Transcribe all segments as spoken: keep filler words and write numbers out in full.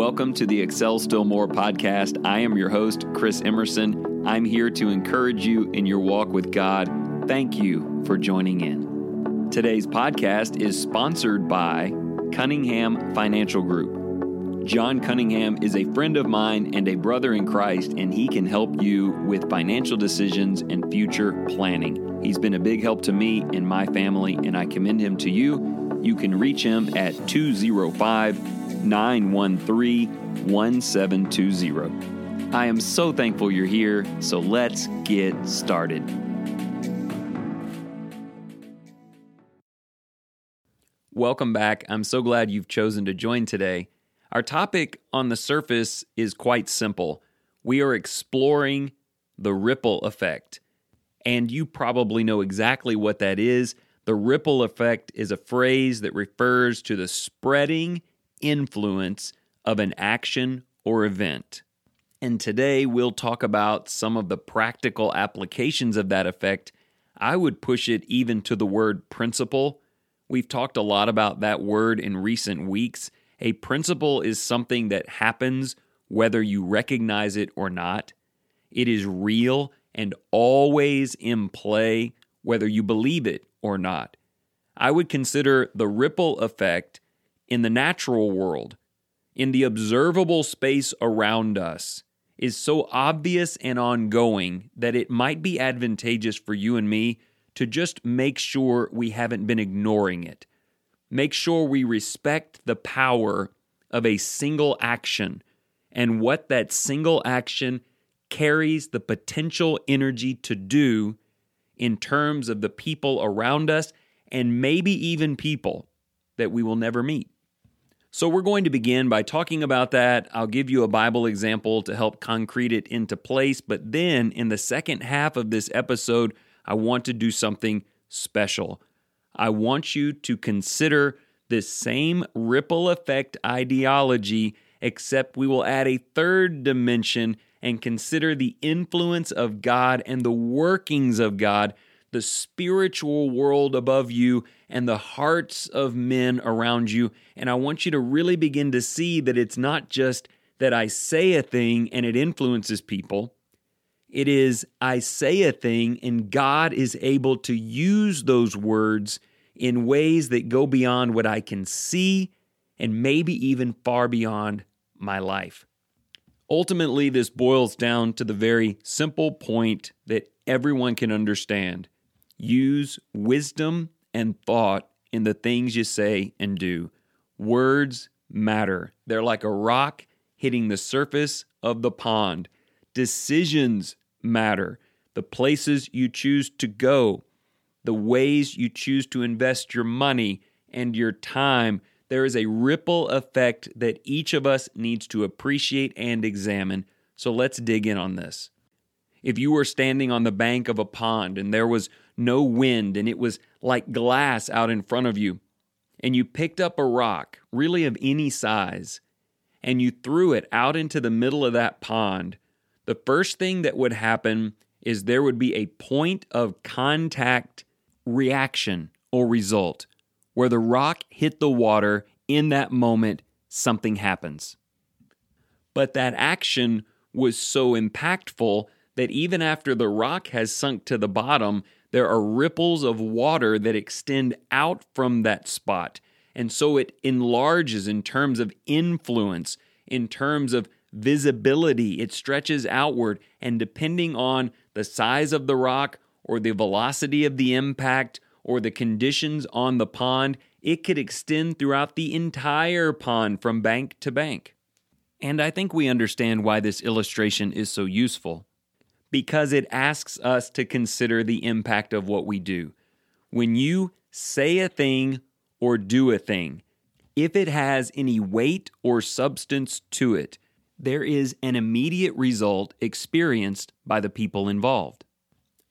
Welcome to the Excel Still More podcast. I am your host, Chris Emerson. I'm here to encourage you in your walk with God. Thank you for joining in. Today's podcast is sponsored by Cunningham Financial Group. John Cunningham is a friend of mine and a brother in Christ, and he can help you with financial decisions and future planning. He's been a big help to me and my family, and I commend him to you. You can reach him at two oh five, nine one three, one seven two oh. I am so thankful you're here, so let's get started. Welcome back. I'm so glad you've chosen to join today. Our topic on the surface is quite simple. We are exploring the ripple effect, and you probably know exactly what that is. The ripple effect is a phrase that refers to the spreading influence of an action or event. And today we'll talk about some of the practical applications of that effect. I would push it even to the word principle. We've talked a lot about that word in recent weeks. A principle is something that happens whether you recognize it or not. It is real and always in play whether you believe it or not. I would consider the ripple effect in the natural world, in the observable space around us, is so obvious and ongoing that it might be advantageous for you and me to just make sure we haven't been ignoring it. Make sure we respect the power of a single action and what that single action carries the potential energy to do in terms of the people around us and maybe even people that we will never meet. So we're going to begin by talking about that. I'll give you a Bible example to help concrete it into place, but then in the second half of this episode, I want to do something special. I want you to consider this same ripple effect ideology, except we will add a third dimension and consider the influence of God and the workings of God, the spiritual world above you, and the hearts of men around you. And I want you to really begin to see that it's not just that I say a thing and it influences people. It is I say a thing and God is able to use those words in ways that go beyond what I can see and maybe even far beyond my life. Ultimately, this boils down to the very simple point that everyone can understand. Use wisdom and thought in the things you say and do. Words matter. They're like a rock hitting the surface of the pond. Decisions matter. The places you choose to go, the ways you choose to invest your money and your time. There is a ripple effect that each of us needs to appreciate and examine. So let's dig in on this. If you were standing on the bank of a pond and there was no wind and it was like glass out in front of you, and you picked up a rock, really of any size, and you threw it out into the middle of that pond, the first thing that would happen is there would be a point of contact reaction or result. Where the rock hit the water, in that moment, something happens. But that action was so impactful that even after the rock has sunk to the bottom, there are ripples of water that extend out from that spot. And so it enlarges in terms of influence, in terms of visibility. It stretches outward, and depending on the size of the rock or the velocity of the impact or the conditions on the pond, it could extend throughout the entire pond from bank to bank. And I think we understand why this illustration is so useful, because it asks us to consider the impact of what we do. When you say a thing or do a thing, if it has any weight or substance to it, there is an immediate result experienced by the people involved.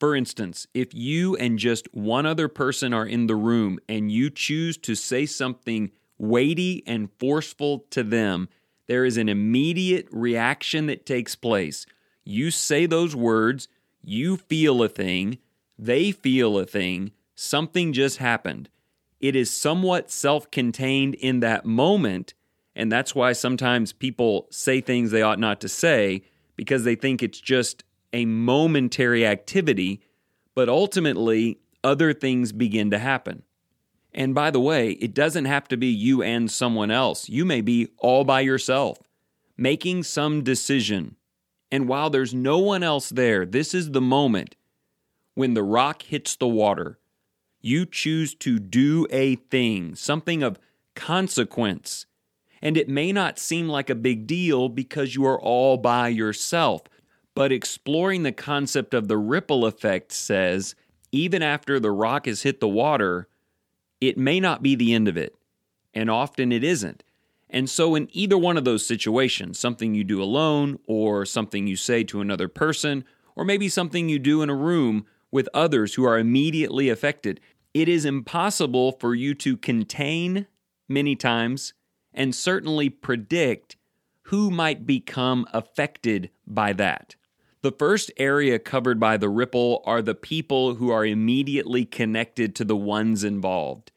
For instance, if you and just one other person are in the room and you choose to say something weighty and forceful to them, there is an immediate reaction that takes place. You say those words, you feel a thing, they feel a thing, something just happened. It is somewhat self-contained in that moment, And that's why sometimes people say things they ought not to say, because they think it's just a momentary activity, but ultimately other things begin to happen. And by the way, it doesn't have to be you and someone else. You may be all by yourself, making some decision. And while there's no one else there, this is the moment when the rock hits the water. You choose to do a thing, something of consequence. And it may not seem like a big deal because you are all by yourself. But exploring the concept of the ripple effect says, even after the rock has hit the water, it may not be the end of it. And often it isn't. And so in either one of those situations, something you do alone or something you say to another person, or maybe something you do in a room with others who are immediately affected, it is impossible for you to contain many times and certainly predict who might become affected by that. The first area covered by the ripple are the people who are immediately connected to the ones involved.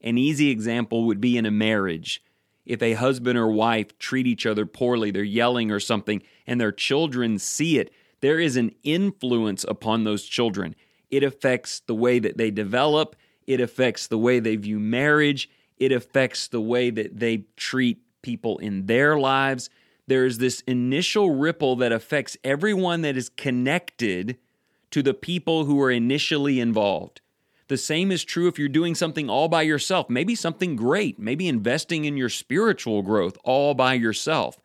An easy example would be in a marriage. If a husband or wife treat each other poorly, they're yelling or something, and their children see it, there is an influence upon those children. It affects the way that they develop. It affects the way they view marriage. It affects the way that they treat people in their lives. There is this initial ripple that affects everyone that is connected to the people who are initially involved. The same is true if you're doing something all by yourself, maybe something great, maybe investing in your spiritual growth all by yourself.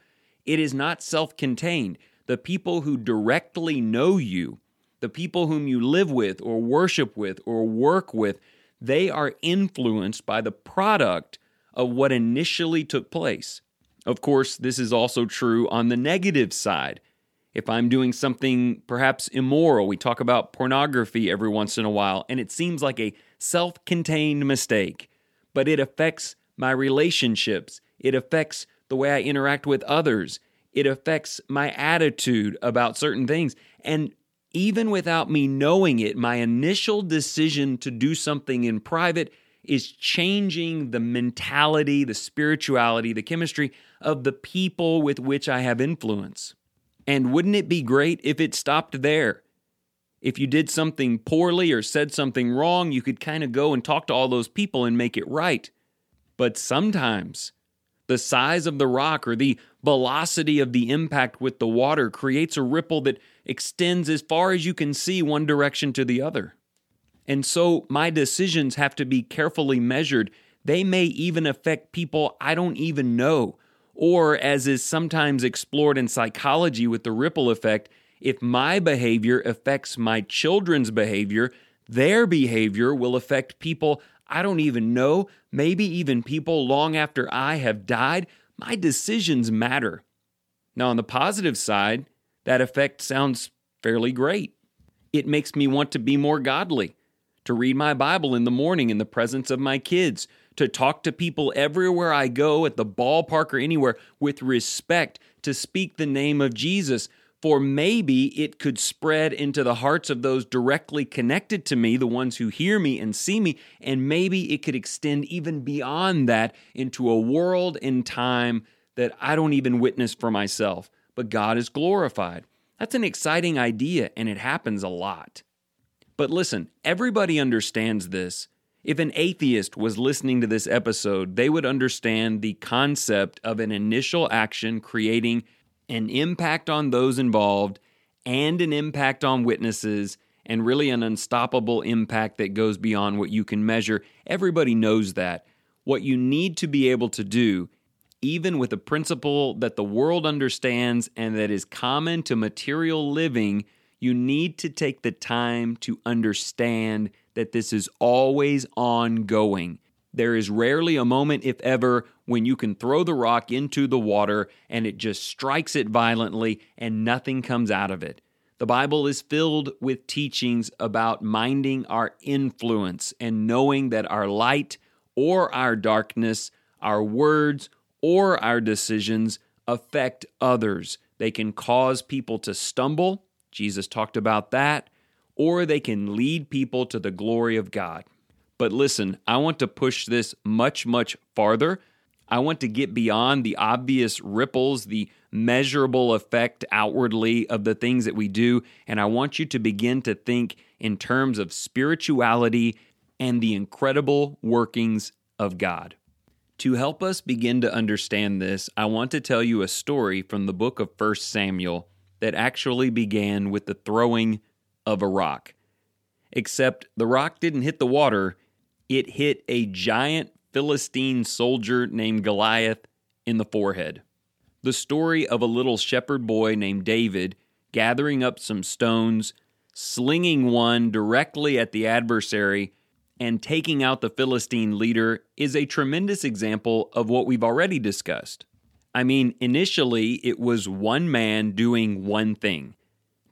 It is not self-contained. The people who directly know you, the people whom you live with or worship with or work with, they are influenced by the product of what initially took place. Of course, this is also true on the negative side. If I'm doing something perhaps immoral, we talk about pornography every once in a while, and it seems like a self-contained mistake, but it affects my relationships. It affects the way I interact with others. It affects my attitude about certain things. And even without me knowing it, my initial decision to do something in private is changing the mentality, the spirituality, the chemistry of the people with which I have influence. And wouldn't it be great if it stopped there? If you did something poorly or said something wrong, you could kind of go and talk to all those people and make it right. But sometimes the size of the rock or the velocity of the impact with the water creates a ripple that extends as far as you can see one direction to the other. And so my decisions have to be carefully measured. They may even affect people I don't even know. Or, as is sometimes explored in psychology with the ripple effect, if my behavior affects my children's behavior, their behavior will affect people I don't even know, maybe even people long after I have died. My decisions matter. Now, on the positive side, that effect sounds fairly great. It makes me want to be more godly, to read my Bible in the morning in the presence of my kids, to talk to people everywhere I go, at the ballpark or anywhere, with respect, to speak the name of Jesus, for maybe it could spread into the hearts of those directly connected to me, the ones who hear me and see me, and maybe it could extend even beyond that into a world and time that I don't even witness for myself, but God is glorified. That's an exciting idea, and it happens a lot. But listen, everybody understands this. If an atheist was listening to this episode, they would understand the concept of an initial action creating an impact on those involved and an impact on witnesses, and really an unstoppable impact that goes beyond what you can measure. Everybody knows that. What you need to be able to do, even with a principle that the world understands and that is common to material living, you need to take the time to understand that this is always ongoing. There is rarely a moment, if ever, when you can throw the rock into the water and it just strikes it violently and nothing comes out of it. The Bible is filled with teachings about minding our influence and knowing that our light or our darkness, our words or our decisions affect others. They can cause people to stumble. Jesus talked about that, or they can lead people to the glory of God. But listen, I want to push this much, much farther. I want to get beyond the obvious ripples, the measurable effect outwardly of the things that we do, and I want you to begin to think in terms of spirituality and the incredible workings of God. To help us begin to understand this, I want to tell you a story from the book of First Samuel that actually began with the throwing of a rock. Except the rock didn't hit the water, it hit a giant Philistine soldier named Goliath in the forehead. The story of a little shepherd boy named David gathering up some stones, slinging one directly at the adversary, and taking out the Philistine leader is a tremendous example of what we've already discussed. I mean, initially, it was one man doing one thing.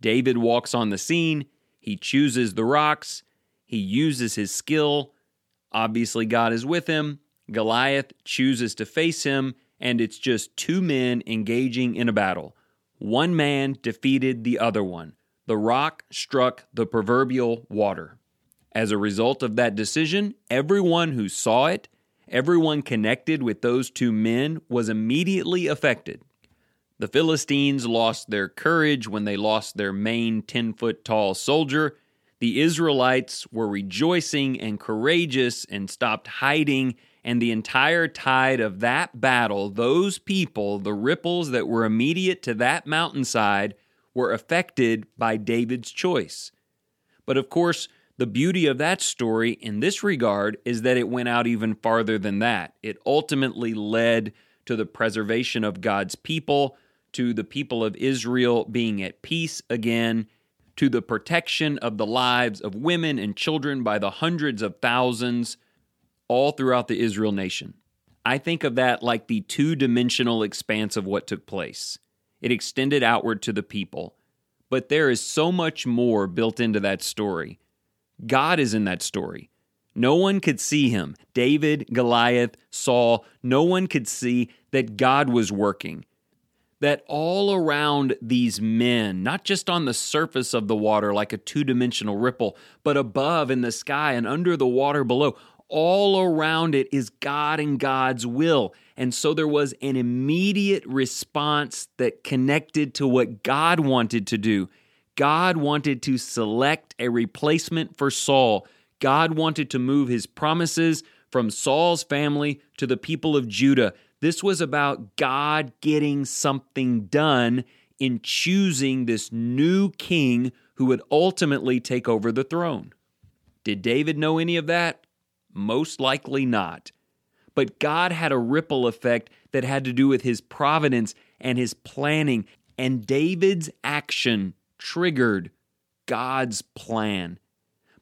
David walks on the scene, he chooses the rocks, he uses his skill, obviously God is with him, Goliath chooses to face him, and it's just two men engaging in a battle. One man defeated the other one. The rock struck the proverbial water. As a result of that decision, everyone who saw it, everyone connected with those two men was immediately affected. The Philistines lost their courage when they lost their main ten-foot-tall soldier. The Israelites were rejoicing and courageous and stopped hiding, and the entire tide of that battle, those people, the ripples that were immediate to that mountainside, were affected by David's choice. But of course, the beauty of that story in this regard is that it went out even farther than that. It ultimately led to the preservation of God's people, to the people of Israel being at peace again, to the protection of the lives of women and children by the hundreds of thousands all throughout the Israel nation. I think of that like the two-dimensional expanse of what took place. It extended outward to the people. But there is so much more built into that story. God is in that story. No one could see him. David, Goliath, Saul, no one could see that God was working. That all around these men, not just on the surface of the water like a two-dimensional ripple, but above in the sky and under the water below, all around it is God and God's will. And so there was an immediate response that connected to what God wanted to do. God wanted to select a replacement for Saul. God wanted to move his promises from Saul's family to the people of Judah. This was about God getting something done in choosing this new king who would ultimately take over the throne. Did David know any of that? Most likely not. But God had a ripple effect that had to do with his providence and his planning, and David's action triggered God's plan.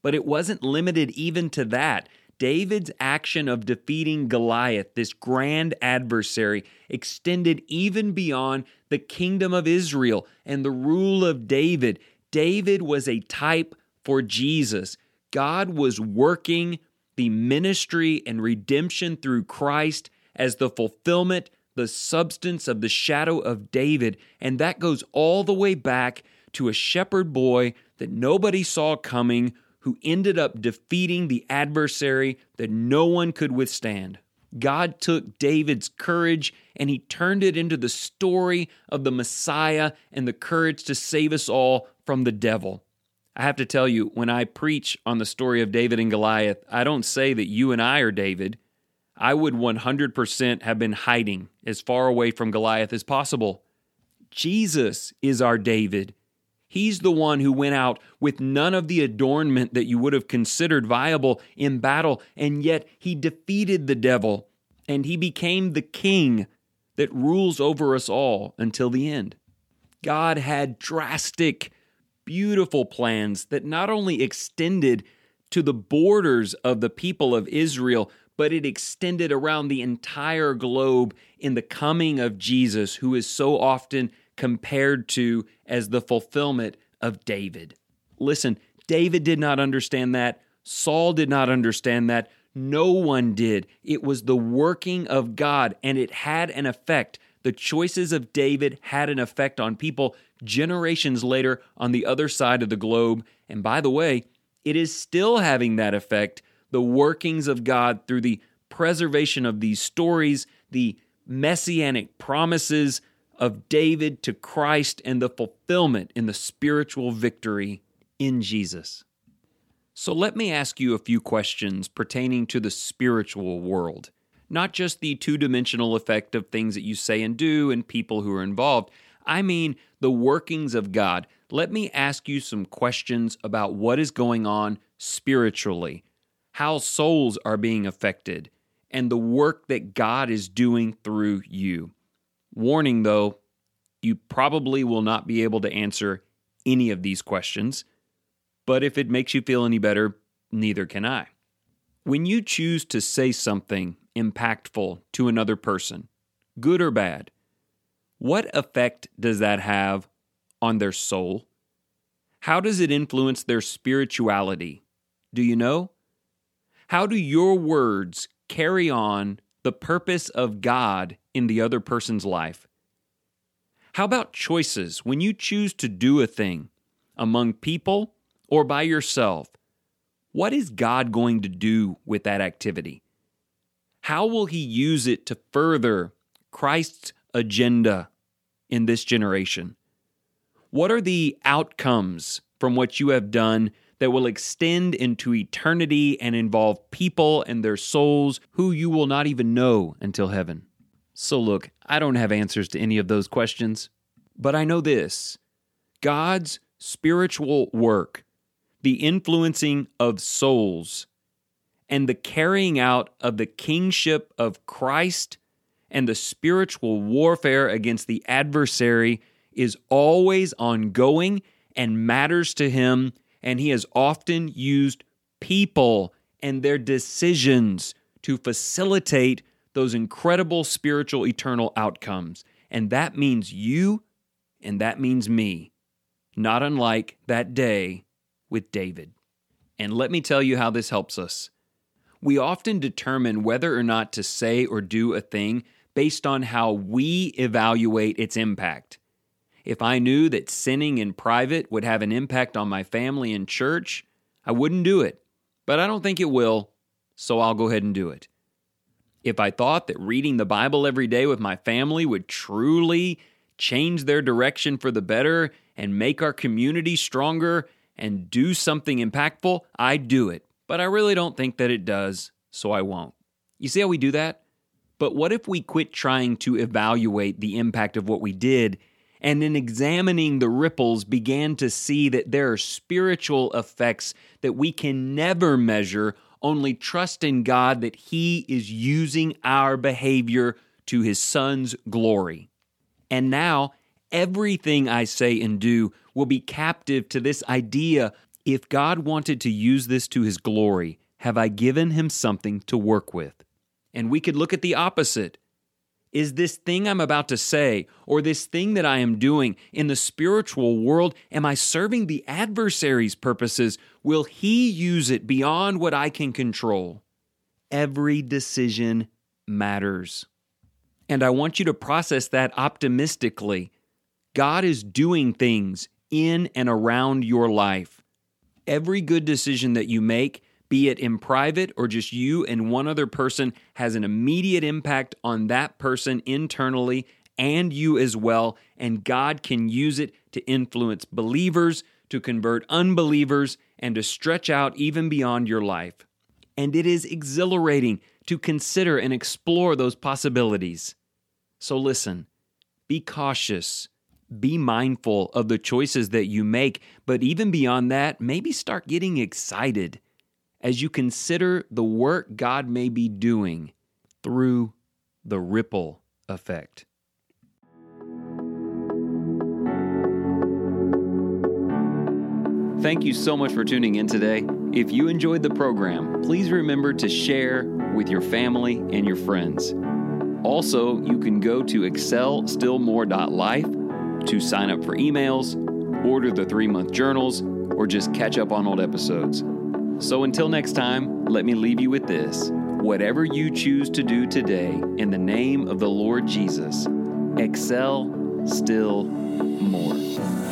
But it wasn't limited even to that. David's action of defeating Goliath, this grand adversary, extended even beyond the kingdom of Israel and the rule of David. David was a type for Jesus. God was working the ministry and redemption through Christ as the fulfillment, the substance of the shadow of David, and that goes all the way back to a shepherd boy that nobody saw coming, who ended up defeating the adversary that no one could withstand. God took David's courage and he turned it into the story of the Messiah and the courage to save us all from the devil. I have to tell you, when I preach on the story of David and Goliath, I don't say that you and I are David. I would one hundred percent have been hiding as far away from Goliath as possible. Jesus is our David. He's the one who went out with none of the adornment that you would have considered viable in battle, and yet he defeated the devil, and he became the king that rules over us all until the end. God had drastic, beautiful plans that not only extended to the borders of the people of Israel, but it extended around the entire globe in the coming of Jesus, who is so often compared to as the fulfillment of David. Listen, David did not understand that. Saul did not understand that. No one did. It was the working of God, and it had an effect. The choices of David had an effect on people generations later on the other side of the globe. And by the way, it is still having that effect, the workings of God through the preservation of these stories, the messianic promises of David to Christ, and the fulfillment in the spiritual victory in Jesus. So let me ask you a few questions pertaining to the spiritual world, not just the two-dimensional effect of things that you say and do and people who are involved. I mean the workings of God. Let me ask you some questions about what is going on spiritually, how souls are being affected, and the work that God is doing through you. Warning, though, you probably will not be able to answer any of these questions, but if it makes you feel any better, neither can I. When you choose to say something impactful to another person, good or bad, what effect does that have on their soul? How does it influence their spirituality? Do you know? How do your words carry on the purpose of God in the other person's life? How about choices? When you choose to do a thing among people or by yourself, what is God going to do with that activity? How will He use it to further Christ's agenda in this generation? What are the outcomes from what you have done that will extend into eternity and involve people and their souls who you will not even know until heaven? So look, I don't have answers to any of those questions, but I know this: God's spiritual work, the influencing of souls, and the carrying out of the kingship of Christ and the spiritual warfare against the adversary is always ongoing and matters to Him, and He has often used people and their decisions to facilitate those incredible spiritual eternal outcomes. And that means you, and that means me, not unlike that day with David. And let me tell you how this helps us. We often determine whether or not to say or do a thing based on how we evaluate its impact. If I knew that sinning in private would have an impact on my family and church, I wouldn't do it. But I don't think it will, so I'll go ahead and do it. If I thought that reading the Bible every day with my family would truly change their direction for the better and make our community stronger and do something impactful, I'd do it. But I really don't think that it does, so I won't. You see how we do that? But what if we quit trying to evaluate the impact of what we did, and in examining the ripples began to see that there are spiritual effects that we can never measure, only trust in God that He is using our behavior to His Son's glory? And now, everything I say and do will be captive to this idea: if God wanted to use this to His glory, have I given Him something to work with? And we could look at the opposite. Is this thing I'm about to say, or this thing that I am doing in the spiritual world, am I serving the adversary's purposes? Will he use it beyond what I can control? Every decision matters. And I want you to process that optimistically. God is doing things in and around your life. Every good decision that you make, be it in private or just you and one other person, has an immediate impact on that person internally and you as well, and God can use it to influence believers, to convert unbelievers, and to stretch out even beyond your life. And it is exhilarating to consider and explore those possibilities. So listen, be cautious, be mindful of the choices that you make, but even beyond that, maybe start getting excited as you consider the work God may be doing through the ripple effect. Thank you so much for tuning in today. If you enjoyed the program, please remember to share with your family and your friends. Also, you can go to excel still more dot life to sign up for emails, order the three-month journals, or just catch up on old episodes. So until next time, let me leave you with this: whatever you choose to do today, in the name of the Lord Jesus, excel still more.